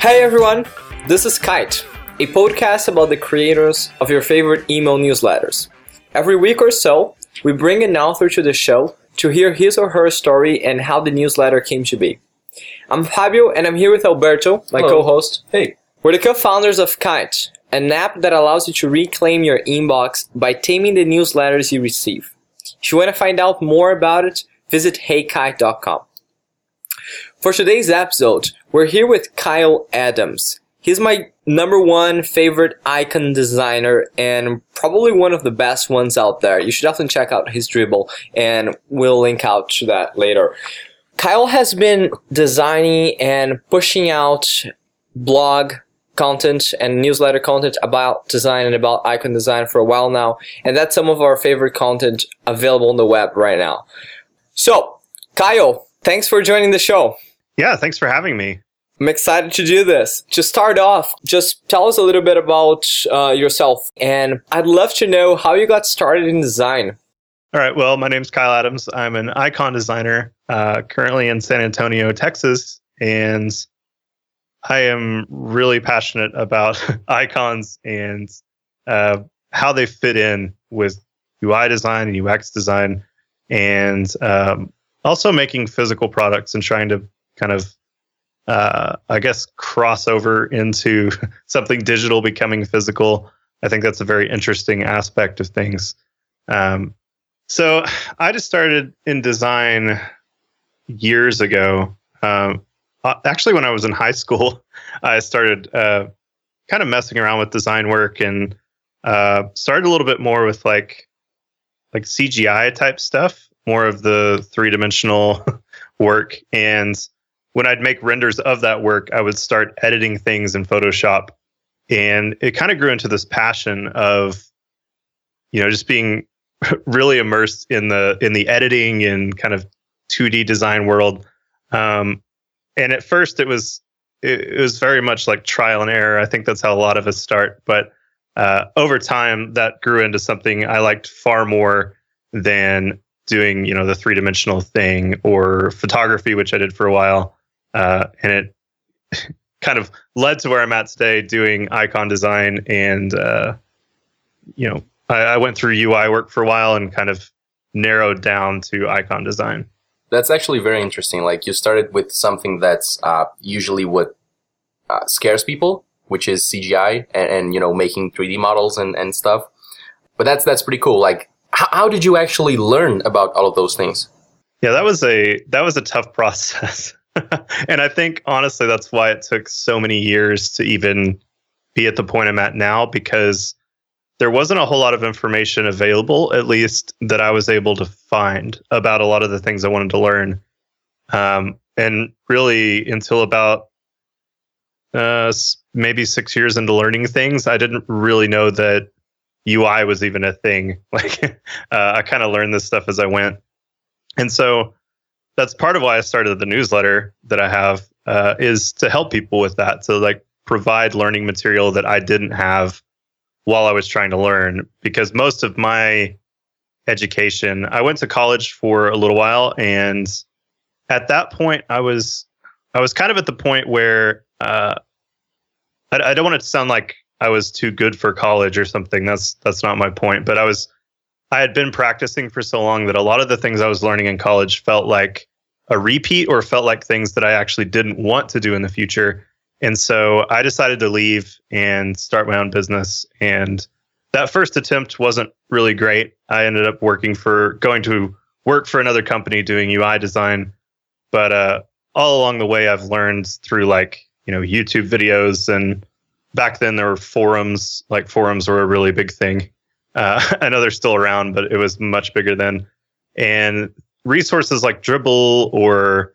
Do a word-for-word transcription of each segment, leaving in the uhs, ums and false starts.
Hey everyone, this is Kite, a podcast about the creators of your favorite email newsletters. Every week or so, we bring an author to the show to hear his or her story and how the newsletter came to be. I'm Fabio and I'm here with Alberto, my Hello. co-host. Hey. We're the co-founders of Kite, an app that allows you to reclaim your inbox by taming the newsletters you receive. If you want to find out more about it, visit hey kite dot com. For today's episode, we're here with Kyle Adams. He's my number one favorite icon designer and probably one of the best ones out there. You should definitely check out his Dribbble and we'll link out to that later. Kyle has been designing and pushing out blog content and newsletter content about design and about icon design for a while now. And that's some of our favorite content available on the web right now. So, Kyle, thanks for joining the show. Yeah, thanks for having me. I'm excited to do this. To start off, just tell us a little bit about uh, yourself. And I'd love to know how you got started in design. All right. Well, my name's Kyle Adams. I'm an icon designer uh, currently in San Antonio, Texas. And I am really passionate about icons and uh, how they fit in with U I design and U X design. And um, also making physical products and trying to kind of, uh, I guess, cross over into something digital becoming physical. I think that's a very interesting aspect of things. Um, so I just started in design years ago. Um, actually, when I was in high school, I started uh, kind of messing around with design work and uh, started a little bit more with like like C G I type stuff, more of the three-dimensional work. And when I'd make renders of that work, I would start editing things in Photoshop. And it kind of grew into this passion of, you know, just being really immersed in the in the editing and kind of two D design world. Um, and at first, it was it, it was very much like trial and error. I think that's how a lot of us start. But uh, over time, that grew into something I liked far more than doing, you know, the three-dimensional thing or photography, which I did for a while. Uh, and it kind of led to where I'm at today doing icon design. And, uh, you know, I, I went through U I work for a while and kind of narrowed down to icon design. That's actually very interesting. Like you started with something that's uh, usually what uh, scares people, which is C G I and, and, you know, making three D models and, and stuff. But that's that's pretty cool. Like, how did you actually learn about all of those things? Yeah, that was a that was a tough process. And I think, honestly, that's why it took so many years to even be at the point I'm at now, because there wasn't a whole lot of information available, at least that I was able to find about a lot of the things I wanted to learn. Um, and really, until about uh, maybe six years into learning things, I didn't really know that U I was even a thing. Like, uh, I kind of learned this stuff as I went. And so that's part of why I started the newsletter that I have, uh, is to help people with that, to like provide learning material that I didn't have while I was trying to learn. Because most of my education, I went to college for a little while. And at that point, I was, I was kind of at the point where, uh, I, I don't want it to sound like I was too good for college or something. That's that's not my point. But I was, I had been practicing for so long that a lot of the things I was learning in college felt like a repeat or felt like things that I actually didn't want to do in the future. And so I decided to leave and start my own business. And that first attempt wasn't really great. I ended up working for, going to work for another company doing U I design. But uh, all along the way, I've learned through like, you know, YouTube videos and back then there were forums, like forums were a really big thing. Uh, I know they're still around, but it was much bigger then. And resources like Dribbble or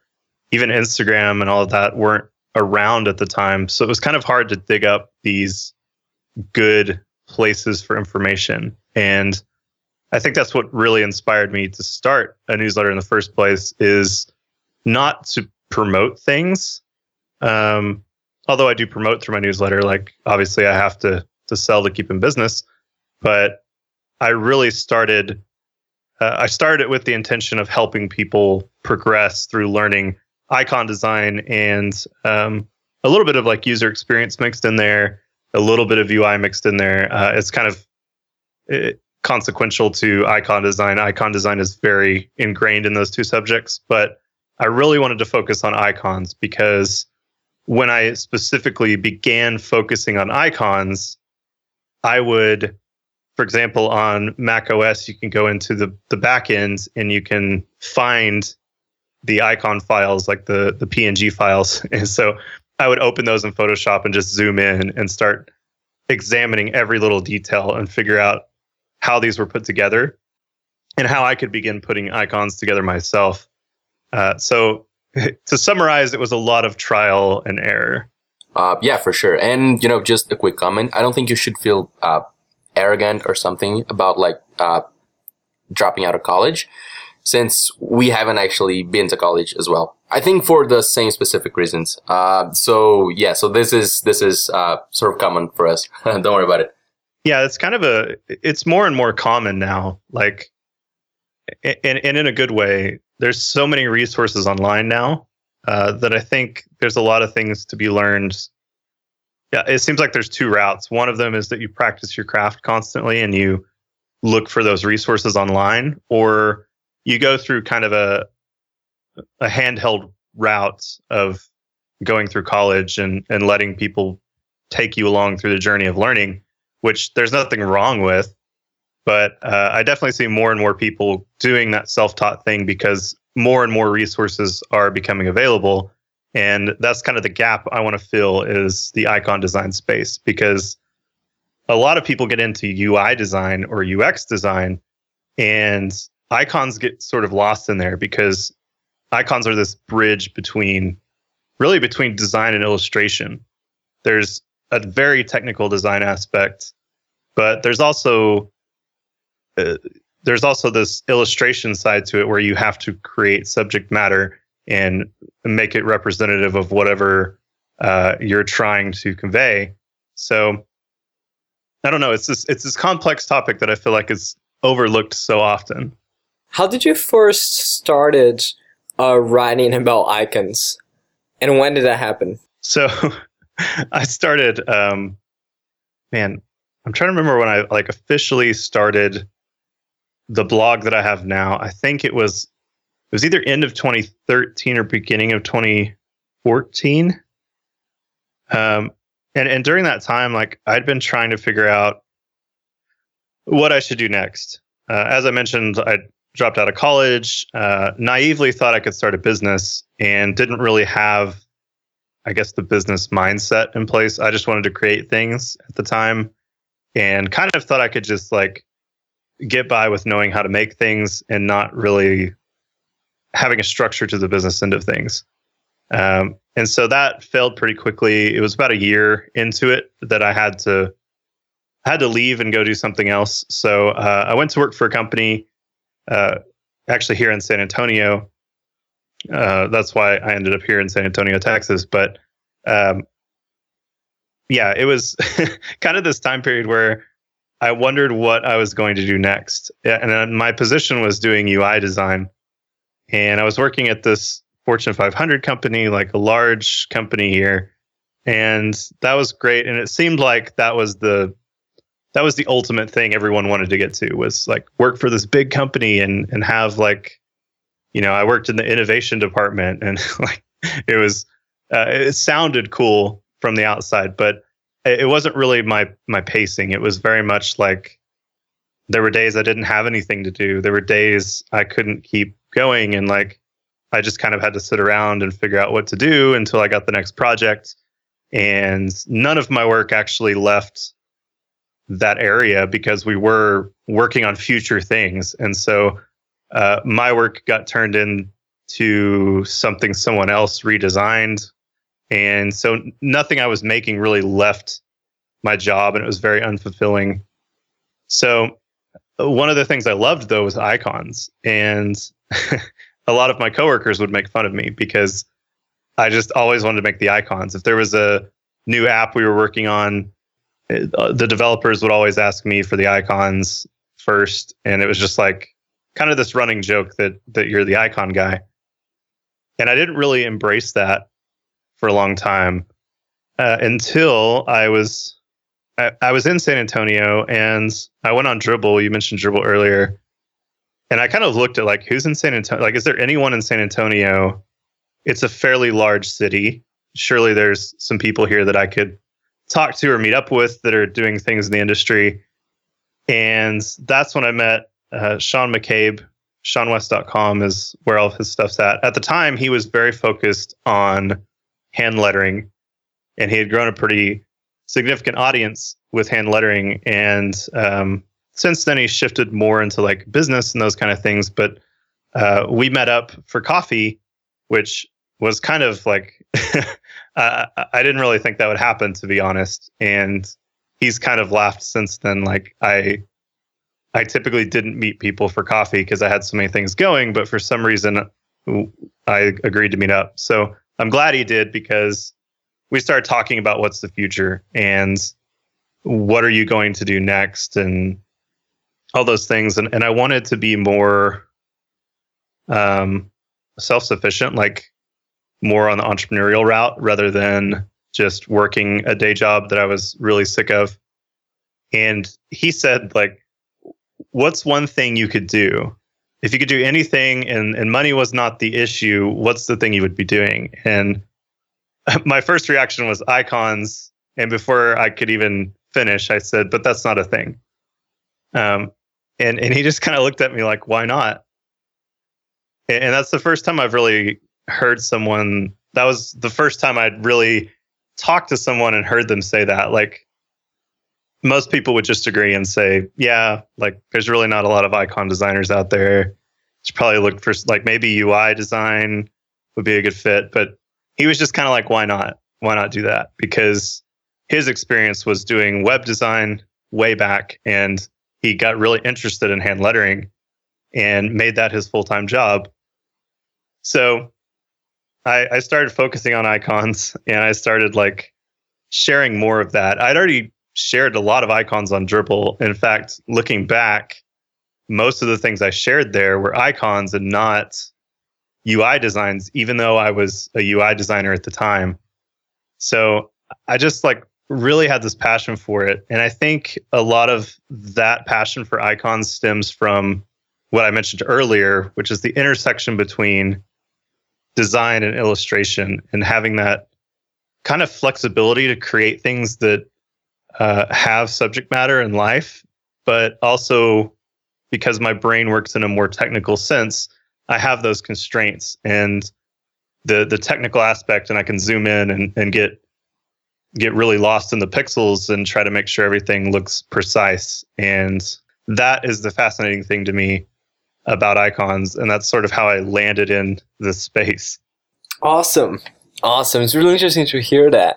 even Instagram and all of that weren't around at the time. So it was kind of hard to dig up these good places for information. And I think that's what really inspired me to start a newsletter in the first place, is not to promote things. Um, Although I do promote through my newsletter, like obviously I have to to sell to keep in business, but I really started, uh, I started it with the intention of helping people progress through learning icon design and um, a little bit of like user experience mixed in there, a little bit of U I mixed in there. Uh, it's kind of it, consequential to icon design. Icon design is very ingrained in those two subjects, but I really wanted to focus on icons because when I specifically began focusing on icons, I would, for example, on Mac O S, you can go into the, the backends and you can find the icon files, like the, the P N G files. And so I would open those in Photoshop and just zoom in and start examining every little detail and figure out how these were put together and how I could begin putting icons together myself. Uh, so to summarize, it was a lot of trial and error. Uh, yeah, for sure. And, you know, just a quick comment. I don't think you should feel uh, arrogant or something about like uh, dropping out of college, since we haven't actually been to college as well. I think for the same specific reasons. Uh, so, yeah, so this is this is uh, sort of common for us. Don't worry about it. Yeah, it's kind of a it's more and more common now, like and, and in a good way. There's so many resources online now uh, that I think there's a lot of things to be learned. Yeah, it seems like there's two routes. One of them is that you practice your craft constantly and you look for those resources online, or you go through kind of a a handheld route of going through college and, and letting people take you along through the journey of learning, which there's nothing wrong with. But uh, I definitely see more and more people doing that self-taught thing because more and more resources are becoming available. And that's kind of the gap I want to fill is the icon design space, because a lot of people get into U I design or U X design and icons get sort of lost in there because icons are this bridge between really between design and illustration. There's a very technical design aspect, but there's also Uh, there's also this illustration side to it where you have to create subject matter and make it representative of whatever uh, you're trying to convey. So I don't know. It's this it's this complex topic that I feel like is overlooked so often. How did you first started uh, writing about icons, and when did that happen? So I started. Um, man, I'm trying to remember when I like officially started the blog that I have now. I think it was it was either end of twenty thirteen or beginning of twenty fourteen. Um, and, and during that time, like I'd been trying to figure out what I should do next. Uh, as I mentioned, I dropped out of college, uh, naively thought I could start a business and didn't really have, I guess, the business mindset in place. I just wanted to create things at the time and kind of thought I could just like get by with knowing how to make things and not really having a structure to the business end of things. Um, and so that failed pretty quickly. It was about a year into it that I had to had to leave and go do something else. So uh, I went to work for a company uh, actually here in San Antonio. Uh, that's why I ended up here in San Antonio, Texas. But um, yeah, it was kind of this time period where I wondered what I was going to do next. And then my position was doing U I design. And I was working at this Fortune five hundred company, like a large company here. And that was great. And it seemed like that was the that was the ultimate thing everyone wanted to get to, was like work for this big company and and have like, you know, I worked in the innovation department and like it was uh, it sounded cool from the outside, but it wasn't really my my pacing. It was very much like there were days I didn't have anything to do. There were days I couldn't keep going. And like, I just kind of had to sit around and figure out what to do until I got the next project. And none of my work actually left that area because we were working on future things. And so uh, my work got turned into something someone else redesigned. And so nothing I was making really left my job, and it was very unfulfilling. So one of the things I loved, though, was icons. And a lot of my coworkers would make fun of me because I just always wanted to make the icons. If there was a new app we were working on, the developers would always ask me for the icons first. And it was just like kind of this running joke that that you're the icon guy. And I didn't really embrace that for a long time. uh, until I was I, I was in San Antonio and I went on Dribbble. You mentioned Dribbble earlier. And I kind of looked at like, who's in San Antonio? Like, is there anyone in San Antonio? It's a fairly large city. Surely there's some people here that I could talk to or meet up with that are doing things in the industry. And that's when I met uh, Sean McCabe. sean wes dot com is where all of his stuff's at. At the time, he was very focused on hand lettering, and he had grown a pretty significant audience with hand lettering. And um, since then, he shifted more into like business and those kind of things. But uh, we met up for coffee, which was kind of like, uh, I didn't really think that would happen, to be honest. And he's kind of laughed since then. Like, I... I typically didn't meet people for coffee because I had so many things going, but for some reason I agreed to meet up. So I'm glad he did, because we started talking about what's the future and what are you going to do next and all those things. And, and I wanted to be more um, self-sufficient, like more on the entrepreneurial route rather than just working a day job that I was really sick of. And he said, like, what's one thing you could do? If you could do anything and, and money was not the issue, what's the thing you would be doing? And my first reaction was icons. And before I could even finish, I said, but that's not a thing. Um, and, and he just kind of looked at me like, why not? And, and that's the first time I've really heard someone. That was the first time I'd really talked to someone and heard them say that. Like, most people would just agree and say, yeah, like there's really not a lot of icon designers out there. Should probably look for like maybe U I design would be a good fit. But he was just kind of like, why not? Why not do that? Because his experience was doing web design way back, and he got really interested in hand lettering and made that his full-time job. So I, I started focusing on icons, and I started like sharing more of that. I'd already shared a lot of icons on Dribbble. In fact, looking back, most of the things I shared there were icons and not U I designs, even though I was a U I designer at the time. So I just like really had this passion for it. And I think a lot of that passion for icons stems from what I mentioned earlier, which is the intersection between design and illustration, and having that kind of flexibility to create things that Uh, have subject matter in life, but also because my brain works in a more technical sense, I have those constraints and the the technical aspect, and I can zoom in and, and get get really lost in the pixels and try to make sure everything looks precise. And that is the fascinating thing to me about icons, and that's sort of how I landed in this space. Awesome. Awesome. It's really interesting to hear that.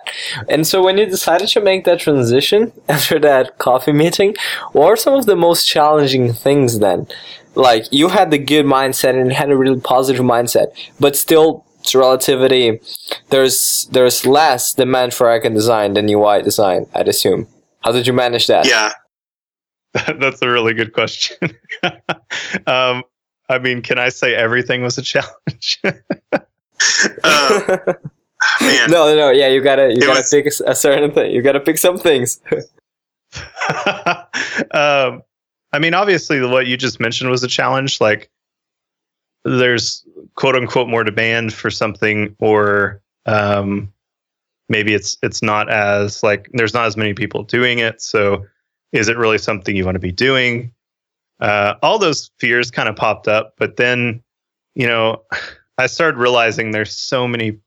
And so when you decided to make that transition after that coffee meeting, what were some of the most challenging things then? Like, you had the good mindset and had a really positive mindset, but still, it's relativity. There's there's less demand for icon design than U I design, I'd assume. How did you manage that? Yeah, that's a really good question. um, I mean, can I say everything was a challenge? uh, man. No, no, yeah, you gotta, you it gotta was, pick a certain thing. You gotta pick some things. um, I mean, obviously, what you just mentioned was a challenge. Like, there's quote unquote more demand for something, or um, maybe it's it's not as like there's not as many people doing it. So, is it really something you want to be doing? Uh, all those fears kind of popped up, but then, you know. I started realizing there's so many,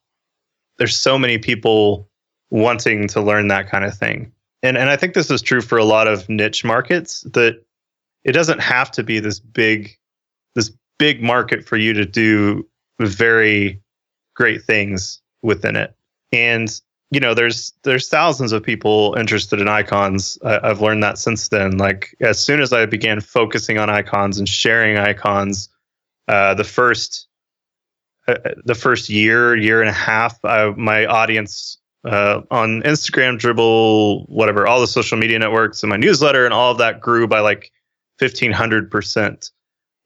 there's so many people wanting to learn that kind of thing, and and I think this is true for a lot of niche markets. That it doesn't have to be this big, this big market for you to do very great things within it. And you know, there's there's thousands of people interested in icons. I, I've learned that since then. Like, as soon as I began focusing on icons and sharing icons, uh, the first. Uh, the first year, year and a half, uh, my audience uh, on Instagram, Dribbble, whatever, all the social media networks and my newsletter and all of that grew by like fifteen hundred percent.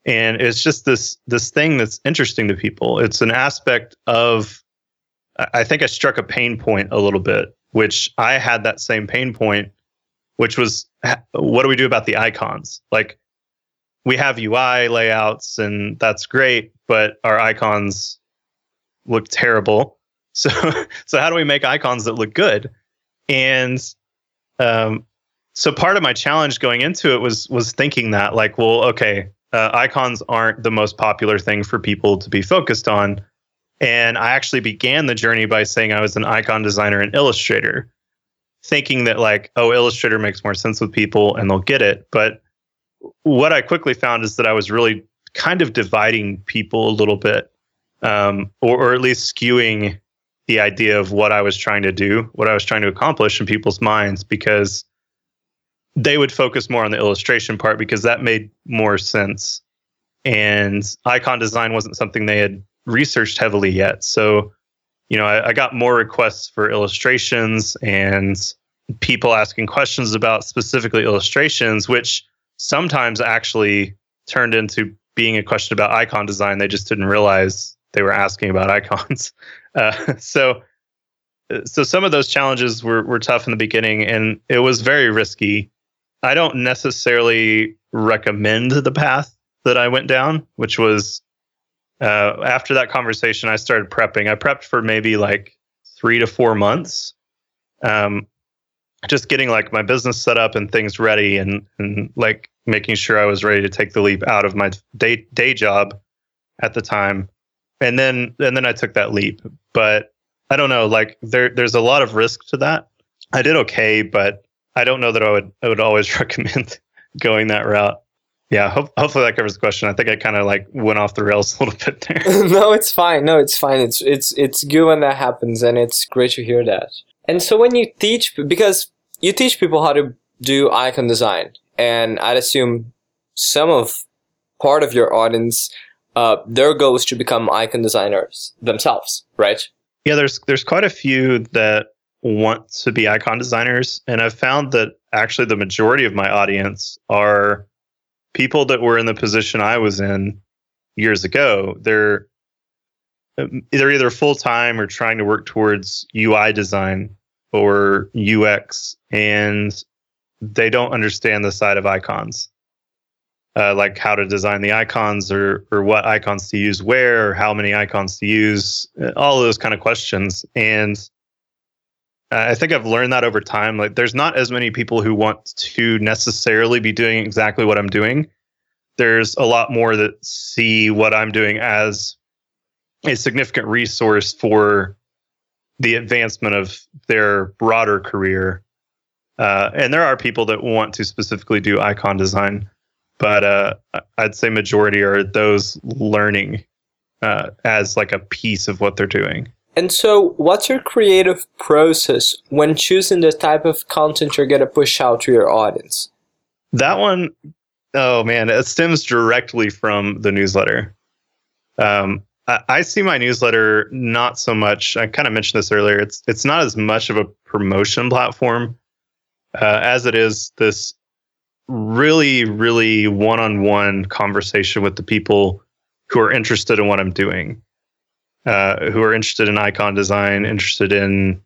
And it's just this this thing that's interesting to people. It's an aspect of, I think I struck a pain point a little bit which I had that same pain point, which was, what do we do about the icons? Like, we have U I layouts and that's great, but our icons look terrible. So, so how do we make icons that look good? And um, so part of my challenge going into it was was thinking that, like, well, okay, uh, icons aren't the most popular thing for people to be focused on. And I actually began the journey by saying I was an icon designer and illustrator, thinking that, like, oh, Illustrator makes more sense with people and they'll get it. But what I quickly found is that I was really kind of dividing people a little bit, um, or, or at least skewing the idea of what I was trying to do, what I was trying to accomplish in people's minds, because they would focus more on the illustration part because that made more sense. And icon design wasn't something they had researched heavily yet. So, you know, I, I got more requests for illustrations and people asking questions about specifically illustrations, which sometimes actually turned into being a question about icon design. They just didn't realize they were asking about icons. Uh, so, so some of those challenges were, were tough in the beginning, and it was very risky. I don't necessarily recommend the path that I went down, which was, uh, after that conversation, I started prepping. I prepped for maybe like three to four months, um, just getting like my business set up and things ready, and, and like making sure I was ready to take the leap out of my day day job at the time. And then, and then I took that leap, but I don't know, like there, there's a lot of risk to that. I did okay, but I don't know that I would, I would always recommend going that route. Yeah. Ho- hopefully that covers the question. I think I kind of like went off the rails a little bit there. No, it's fine. No, it's fine. It's, it's, it's good when that happens, and it's great to hear that. And so when you teach, because you teach people how to do icon design, and I'd assume some of part of your audience, uh, their goal is to become icon designers themselves, right? Yeah, there's there's quite a few that want to be icon designers, and I've found that actually the majority of my audience are people that were in the position I was in years ago. They're they're either full-time or trying to work towards U I design or U X, and they don't understand the side of icons, uh, like how to design the icons, or or what icons to use where, or how many icons to use, all of those kind of questions. And I think I've learned that over time. Like, there's not as many people who want to necessarily be doing exactly what I'm doing. There's a lot more that see what I'm doing as a significant resource for the advancement of their broader career. Uh, and there are people that want to specifically do icon design, but uh, I'd say majority are those learning uh, as like a piece of what they're doing. And so what's your creative process when choosing the type of content you're going to push out to your audience? That one, oh man, it stems directly from the newsletter. Um, I, I see my newsletter not so much, I kind of mentioned this earlier, it's it's not as much of a promotion platform uh, as it is this really, really one-on-one conversation with the people who are interested in what I'm doing. Uh, who are interested in icon design, interested in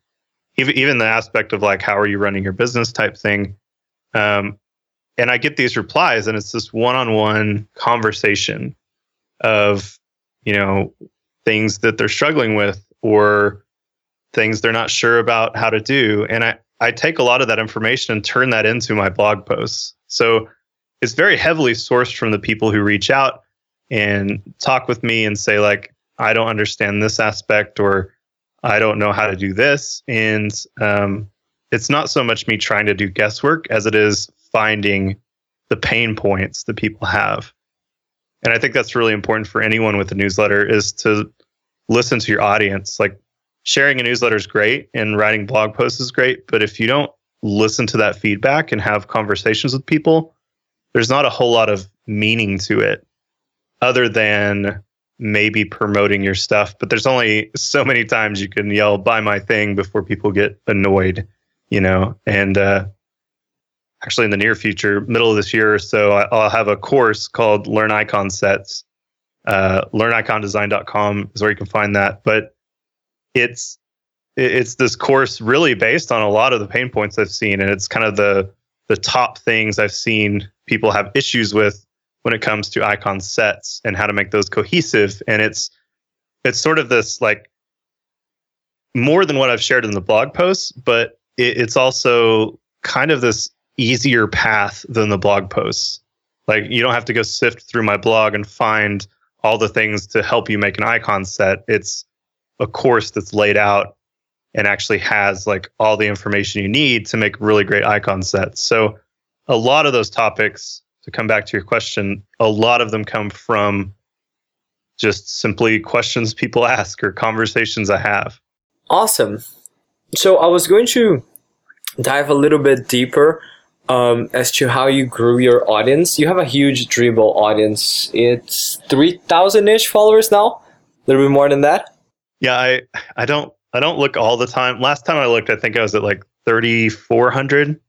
even, even the aspect of like, how are you running your business type thing. Um, and I get these replies, and it's this one-on-one conversation of, you know, things that they're struggling with or things they're not sure about how to do. And I, I take a lot of that information and turn that into my blog posts. So it's very heavily sourced from the people who reach out and talk with me and say like, I don't understand this aspect, or I don't know how to do this. And um, it's not so much me trying to do guesswork as it is finding the pain points that people have. And I think that's really important for anyone with a newsletter, is to listen to your audience. Like, sharing a newsletter is great and writing blog posts is great, but if you don't listen to that feedback and have conversations with people, there's not a whole lot of meaning to it other than maybe promoting your stuff, but there's only so many times you can yell "buy my thing" before people get annoyed, you know. And uh, actually, in the near future, middle of this year or so, I'll have a course called Learn Icon Sets. Uh, learn icon design dot com is where you can find that. But it's it's this course really based on a lot of the pain points I've seen, and it's kind of the the top things I've seen people have issues with when it comes to icon sets and how to make those cohesive. And it's it's sort of this, like, more than what I've shared in the blog posts, but it, it's also kind of this easier path than the blog posts. Like, you don't have to go sift through my blog and find all the things to help you make an icon set. It's a course that's laid out and actually has, like, all the information you need to make really great icon sets. So a lot of those topics, to come back to your question, a lot of them come from just simply questions people ask or conversations I have. Awesome. So I was going to dive a little bit deeper um, as to how you grew your audience. You have a huge Dribbble audience. It's three thousand-ish followers now, a little bit more than that. Yeah, I, I don't I don't look all the time. Last time I looked, I think I was at like thirty-four hundred.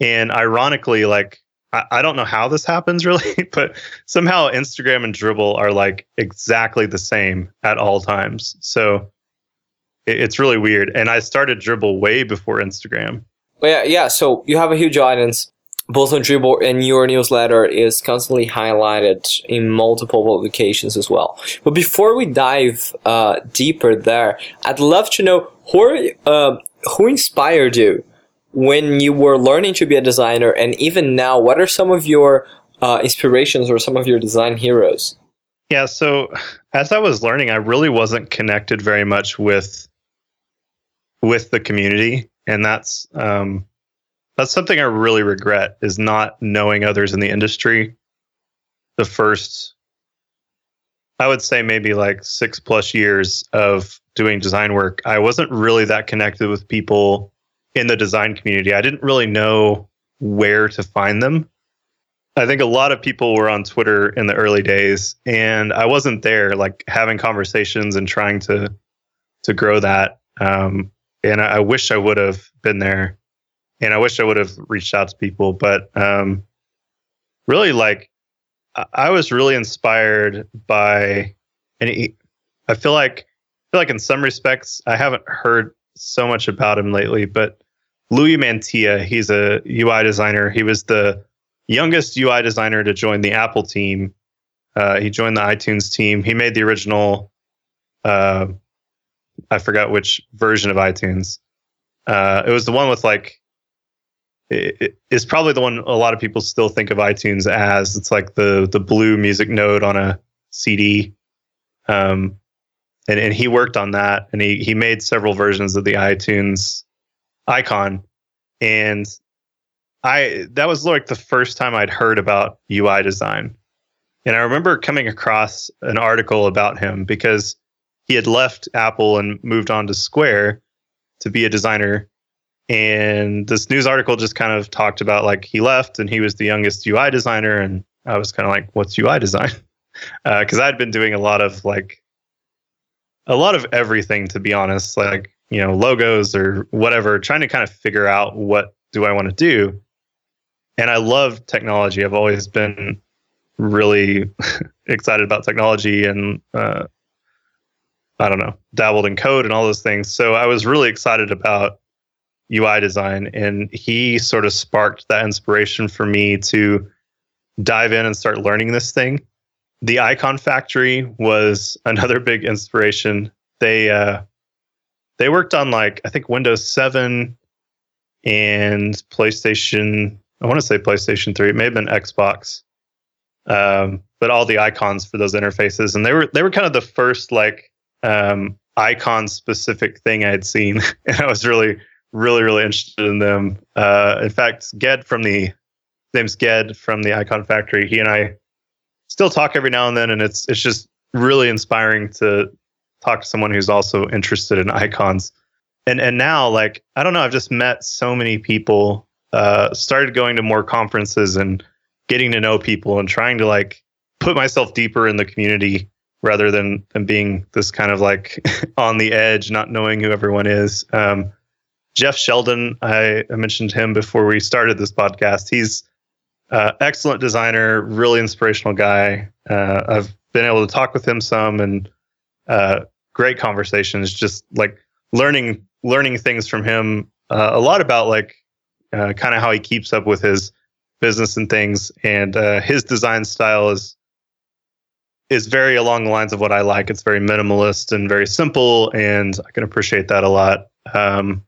And ironically, like, I, I don't know how this happens really, but somehow Instagram and Dribbble are like exactly the same at all times. So it, it's really weird. And I started Dribbble way before Instagram. Well, yeah, yeah. So you have a huge audience, both on Dribbble, and your newsletter is constantly highlighted in multiple publications as well. But before we dive uh, deeper there, I'd love to know who uh, who inspired you when you were learning to be a designer, and even now, what are some of your uh, inspirations or some of your design heroes? Yeah, so as I was learning, I really wasn't connected very much with with the community, and that's um, that's something I really regret, is not knowing others in the industry. The first, I would say maybe like six plus years of doing design work, I wasn't really that connected with people in the design community. I didn't really know where to find them. I think a lot of people were on Twitter in the early days, and I wasn't there, like, having conversations and trying to to grow that. Um, and I, I wish I would have been there, and I wish I would have reached out to people. But um, really, like, I, I was really inspired by, and it, I feel like I feel like in some respects I haven't heard so much about him lately, but Louis Mantia, he's a U I designer. He was the youngest U I designer to join the Apple team. Uh, he joined the iTunes team. He made the original, uh, I forgot which version of iTunes. Uh, it was the one with, like, it, it, it's probably the one a lot of people still think of iTunes as. It's like the the blue music node on a C D. Um, and and he worked on that, and he he made several versions of the iTunes icon. And I that was like the first time I'd heard about U I design. And I remember coming across an article about him because he had left Apple and moved on to Square to be a designer. And this news article just kind of talked about, like, he left and he was the youngest U I designer. And I was kind of like, what's U I design? Because uh, I'd been doing a lot of like a lot of everything, to be honest, like, you know, logos or whatever, trying to kind of figure out what do I want to do. And I love technology. I've always been really excited about technology, and uh, I don't know, dabbled in code and all those things. So I was really excited about U I design, and he sort of sparked that inspiration for me to dive in and start learning this thing. The Icon Factory was another big inspiration. They uh, they worked on, like, I think Windows seven and PlayStation. I want to say PlayStation three. It may have been Xbox, um, but all the icons for those interfaces. And they were they were kind of the first, like, um, icon specific thing I had seen, and I was really really really interested in them. Uh, in fact, Ged from the his name's Ged from the Icon Factory. He and I still talk every now and then, and it's it's just really inspiring to talk to someone who's also interested in icons. And and now, like, I don't know, I've just met so many people, uh, started going to more conferences and getting to know people and trying to, like, put myself deeper in the community rather than, than being this kind of, like, on the edge, not knowing who everyone is. Um, Jeff Sheldon, I, I mentioned him before we started this podcast. He's Uh, excellent designer, really inspirational guy. Uh, I've been able to talk with him some, and uh, great conversations, just like learning learning things from him uh, a lot about like uh, kind of how he keeps up with his business and things. And uh, his design style is is very along the lines of what I like. It's very minimalist and very simple, and I can appreciate that a lot. Um,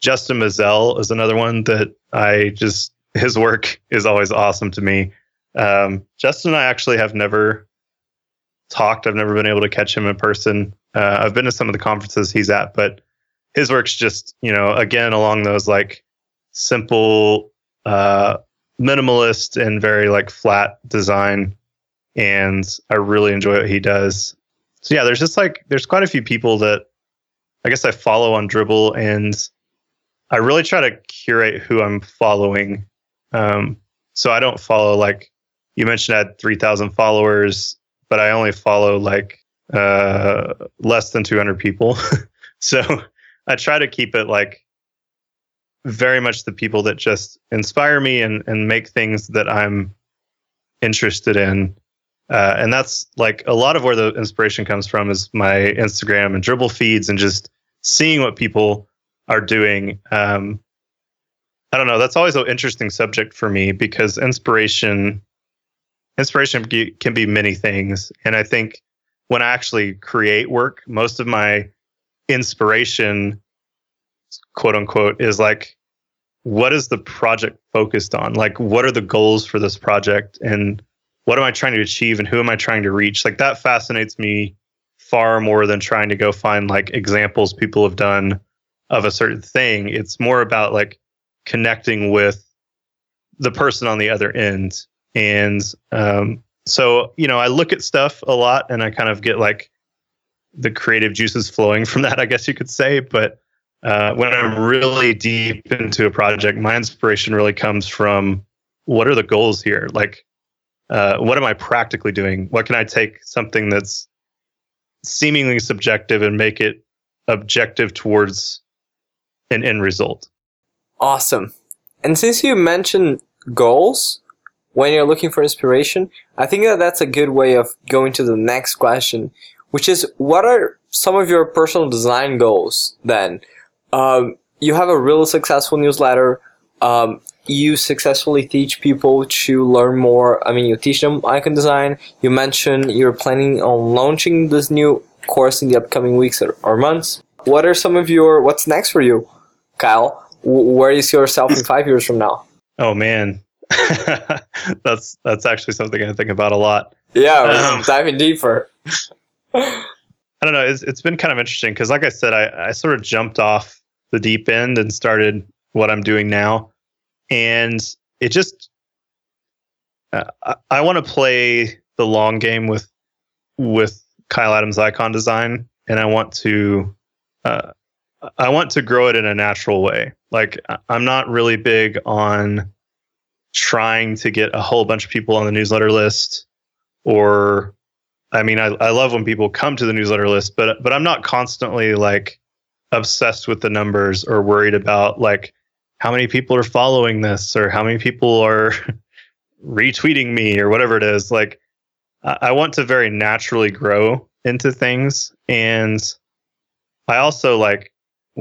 Justin Mazell is another one that I just, his work is always awesome to me. Um, Justin and I actually have never talked. I've never been able to catch him in person. Uh, I've been to some of the conferences he's at, but his work's just, you know, again, along those like simple, uh, minimalist and very like flat design. And I really enjoy what he does. So yeah, there's just like, there's quite a few people that I guess I follow on Dribbble, and I really try to curate who I'm following. Um, so I don't follow, like you mentioned, I had three thousand followers, but I only follow like uh, less than two hundred people. So I try to keep it like very much the people that just inspire me and, and make things that I'm interested in. Uh, and that's like a lot of where the inspiration comes from is my Instagram and Dribbble feeds and just seeing what people are doing. Um, I don't know. That's always an interesting subject for me because inspiration, inspiration can be many things. And I think when I actually create work, most of my inspiration, quote unquote, is like, what is the project focused on? Like, what are the goals for this project? And what am I trying to achieve and who am I trying to reach? Like that fascinates me far more than trying to go find like examples people have done of a certain thing. It's more about like connecting with the person on the other end. And um, so, you know, I look at stuff a lot and I kind of get like the creative juices flowing from that, I guess you could say. But uh, when I'm really deep into a project, my inspiration really comes from what are the goals here? Like, Uh, what am I practically doing? What can I take something that's seemingly subjective and make it objective towards an end result? Awesome. And since you mentioned goals when you're looking for inspiration, I think that that's a good way of going to the next question, which is what are some of your personal design goals then? Um, you have a really successful newsletter. Um, You successfully teach people to learn more. I mean, you teach them icon design. You mentioned you're planning on launching this new course in the upcoming weeks or, or months. What are some of your, what's next for you, Kyle? W- where do you see yourself in five years from now? Oh, man. that's that's actually something I think about a lot. Yeah, um, diving deeper. I don't know. It's, it's been kind of interesting because, like I said, I, I sort of jumped off the deep end and started what I'm doing now. And it just, uh, I, I want to play the long game with with Kyle Adams Icon Design, and I want to, uh, I want to grow it in a natural way. Like I'm not really big on trying to get a whole bunch of people on the newsletter list, or, I mean, I, I love when people come to the newsletter list, but but I'm not constantly like obsessed with the numbers or worried about like, how many people are following this or how many people are retweeting me or whatever it is. Like I want to very naturally grow into things. And I also like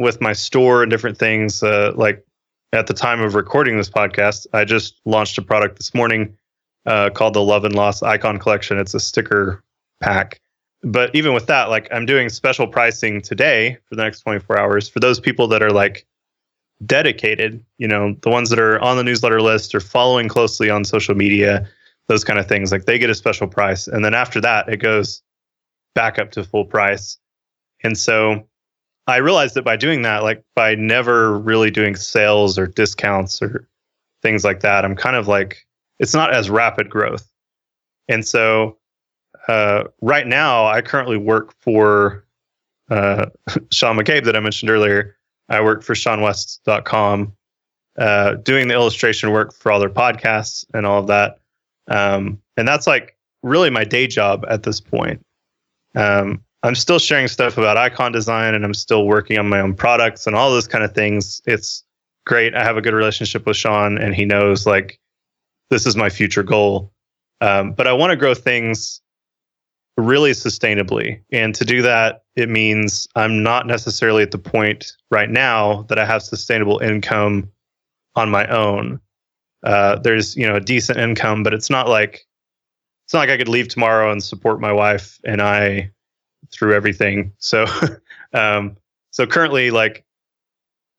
with my store and different things, uh, like at the time of recording this podcast, I just launched a product this morning uh, called the Love and Loss Icon Collection. It's a sticker pack. But even with that, like I'm doing special pricing today for the next twenty-four hours for those people that are like, dedicated, you know, the ones that are on the newsletter list or following closely on social media, those kind of things, like they get a special price. And then after that, it goes back up to full price. And so I realized that by doing that, like by never really doing sales or discounts or things like that, I'm kind of like, it's not as rapid growth. And so uh, right now, I currently work for uh, Sean McCabe that I mentioned earlier. I work for sean wes dot com, uh, doing the illustration work for all their podcasts and all of that. Um, and that's like really my day job at this point. Um, I'm still sharing stuff about icon design and I'm still working on my own products and all those kind of things. It's great. I have a good relationship with Sean and he knows like this is my future goal. Um, but I want to grow things really sustainably. And to do that, it means I'm not necessarily at the point right now that I have sustainable income on my own. Uh, there's, you know, a decent income, but it's not like, it's not like I could leave tomorrow and support my wife and I through everything. So, um, so currently, like,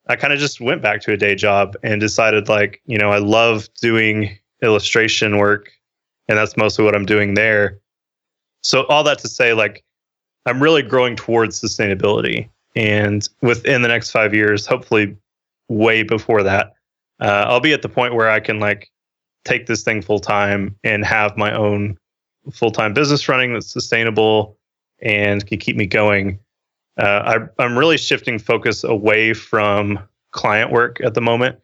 I kind of just went back to a day job and decided, like, you know, I love doing illustration work, and that's mostly what I'm doing there. So all that to say, like, I'm really growing towards sustainability, and within the next five years, hopefully way before that, uh, I'll be at the point where I can, like, take this thing full time and have my own full time business running that's sustainable and can keep me going. Uh, I, I'm really shifting focus away from client work at the moment.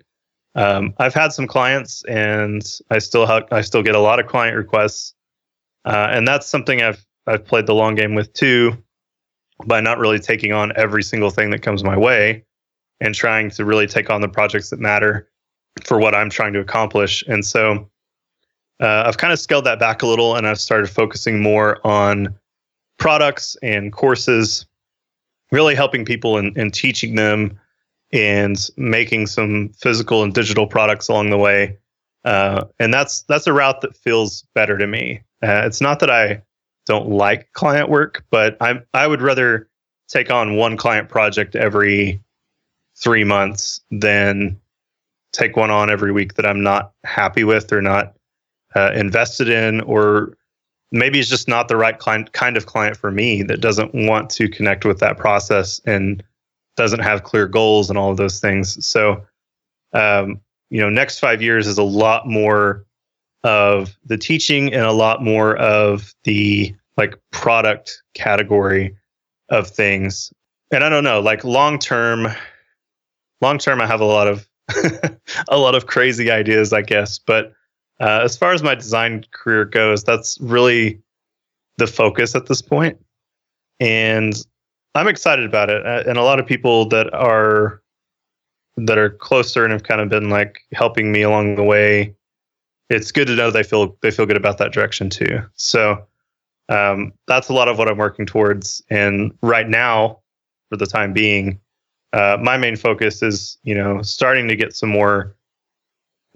Um, I've had some clients, and I still have, I still get a lot of client requests, uh, and that's something I've I've played the long game with too, by not really taking on every single thing that comes my way, and trying to really take on the projects that matter for what I'm trying to accomplish. And so, uh, I've kind of scaled that back a little, and I've started focusing more on products and courses, really helping people and, and teaching them, and making some physical and digital products along the way. Uh, and that's that's a route that feels better to me. Uh, it's not that I don't like client work, but I'm I would rather take on one client project every three months than take one on every week that I'm not happy with or not uh, invested in, or maybe it's just not the right client, kind of client for me that doesn't want to connect with that process and doesn't have clear goals and all of those things. So, um, you know, next five years is a lot more of the teaching and a lot more of the, like, product category of things. And I don't know, like, long term, long term, I have a lot of a lot of crazy ideas, I guess. But uh, as far as my design career goes, that's really the focus at this point. And I'm excited about it, and a lot of people that are that are closer and have kind of been, like, helping me along the way. It's good to know they feel they feel good about that direction too. So um, that's a lot of what I'm working towards. And right now, for the time being, uh, my main focus is, you know, starting to get some more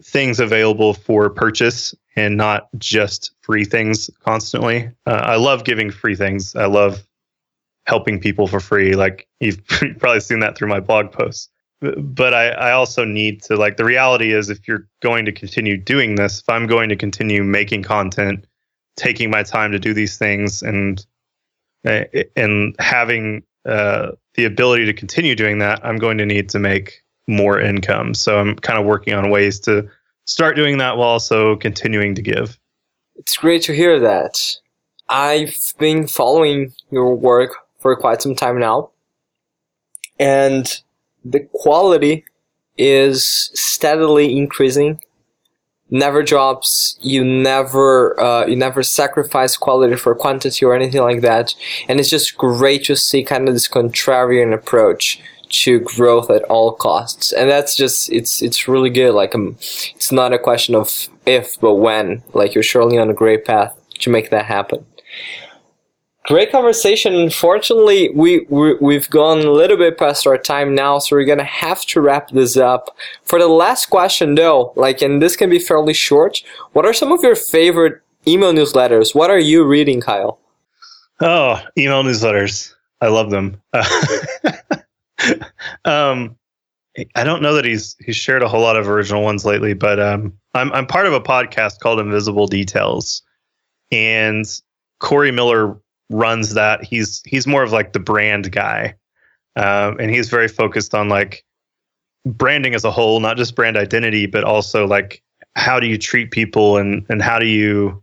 things available for purchase and not just free things constantly. Uh, I love giving free things. I love helping people for free. Like, you've probably seen that through my blog posts. But I, I also need to, like, the reality is, if you're going to continue doing this, if I'm going to continue making content, taking my time to do these things, and and having uh, the ability to continue doing that, I'm going to need to make more income. So I'm kind of working on ways to start doing that while also continuing to give. It's great to hear that. I've been following your work for quite some time now, and the quality is steadily increasing. Never drops. You never, uh, you never sacrifice quality for quantity or anything like that. And it's just great to see kind of this contrarian approach to growth at all costs. And that's just, it's, it's really good. Like, um, it's not a question of if, but when. Like, you're surely on a great path to make that happen. Great conversation. Unfortunately, we, we, we've gone a little bit past our time now, so we're going to have to wrap this up. For the last question, though, like, and this can be fairly short, what are some of your favorite email newsletters? What are you reading, Kyle? Oh, email newsletters. I love them. Uh, um, I don't know that he's he's shared a whole lot of original ones lately, but um, I'm I'm part of a podcast called Invisible Details, and Corey Miller runs that. He's he's more of, like, the brand guy, um, and he's very focused on, like, branding as a whole, not just brand identity, but also, like, how do you treat people and and how do you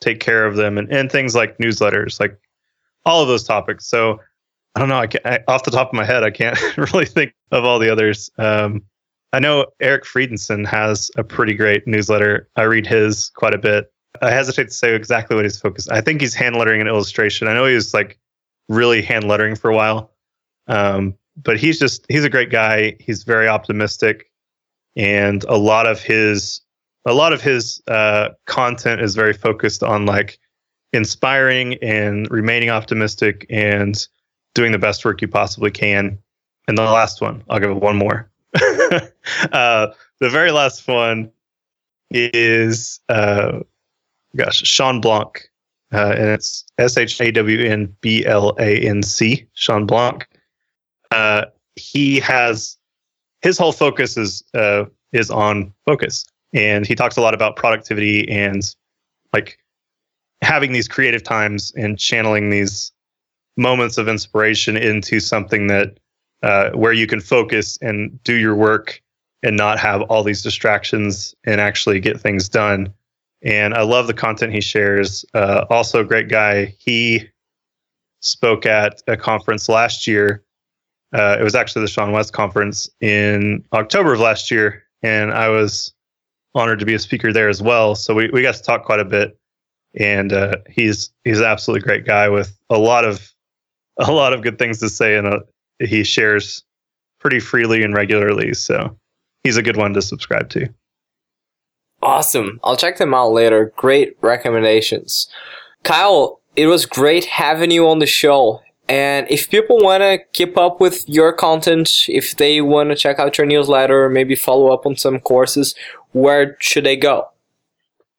take care of them, and, and things like newsletters, like all of those topics. So I don't know. I, can't, I off the top of my head, I can't really think of all the others. Um, I know Eric Friedenson has a pretty great newsletter. I read his quite a bit. I hesitate to say exactly what he's focused on. I think he's hand lettering and illustration. I know he was, like, really hand lettering for a while. Um, but he's just, he's a great guy. He's very optimistic. And a lot of his, a lot of his uh, content is very focused on, like, inspiring and remaining optimistic and doing the best work you possibly can. And the last one, I'll give it one more. uh, the very last one is, uh, gosh, Shawn Blanc. Uh, and it's S H A W N B L A N C, Shawn Blanc. Uh, he has, his whole focus is uh, is on focus. And he talks a lot about productivity and like having these creative times and channeling these moments of inspiration into something that uh, where you can focus and do your work and not have all these distractions and actually get things done. And I love the content he shares. Uh, also a great guy. He spoke at a conference last year. Uh, it was actually the Sean West conference in October of last year. And I was honored to be a speaker there as well. So we, we got to talk quite a bit. And uh, he's he's an absolutely great guy with a lot of a lot of good things to say. And uh, he shares pretty freely and regularly. So he's a good one to subscribe to. Awesome. I'll check them out later. Great recommendations. Kyle, it was great having you on the show. And if people want to keep up with your content, if they want to check out your newsletter, maybe follow up on some courses, where should they go?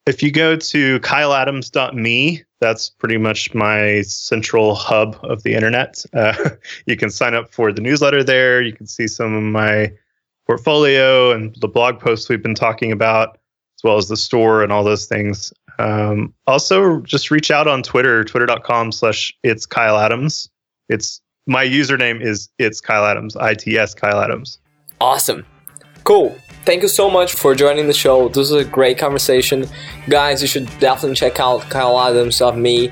If you go to kyle adams dot me, that's pretty much my central hub of the internet. Uh, you can sign up for the newsletter there. You can see some of my portfolio and the blog posts we've been talking about, as well as the store and all those things. Um, also, just reach out on Twitter, twitter dot com slash it's Kyle Adams. It's my username is it's Kyle Adams, I T S Kyle Adams. Awesome. Cool. Thank you so much for joining the show. This was a great conversation. Guys, you should definitely check out kyle adams dot me.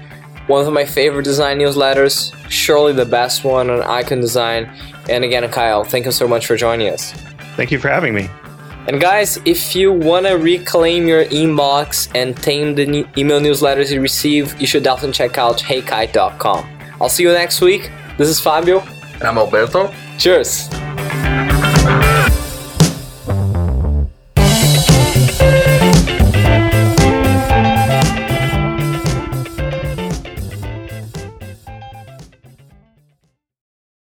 One of my favorite design newsletters, surely the best one on Icon Design. And again, Kyle, thank you so much for joining us. Thank you for having me. And guys, if you want to reclaim your inbox and tame the new email newsletters you receive, you should definitely check out hey kite dot com. I'll see you next week. This is Fabio. And I'm Alberto. Cheers.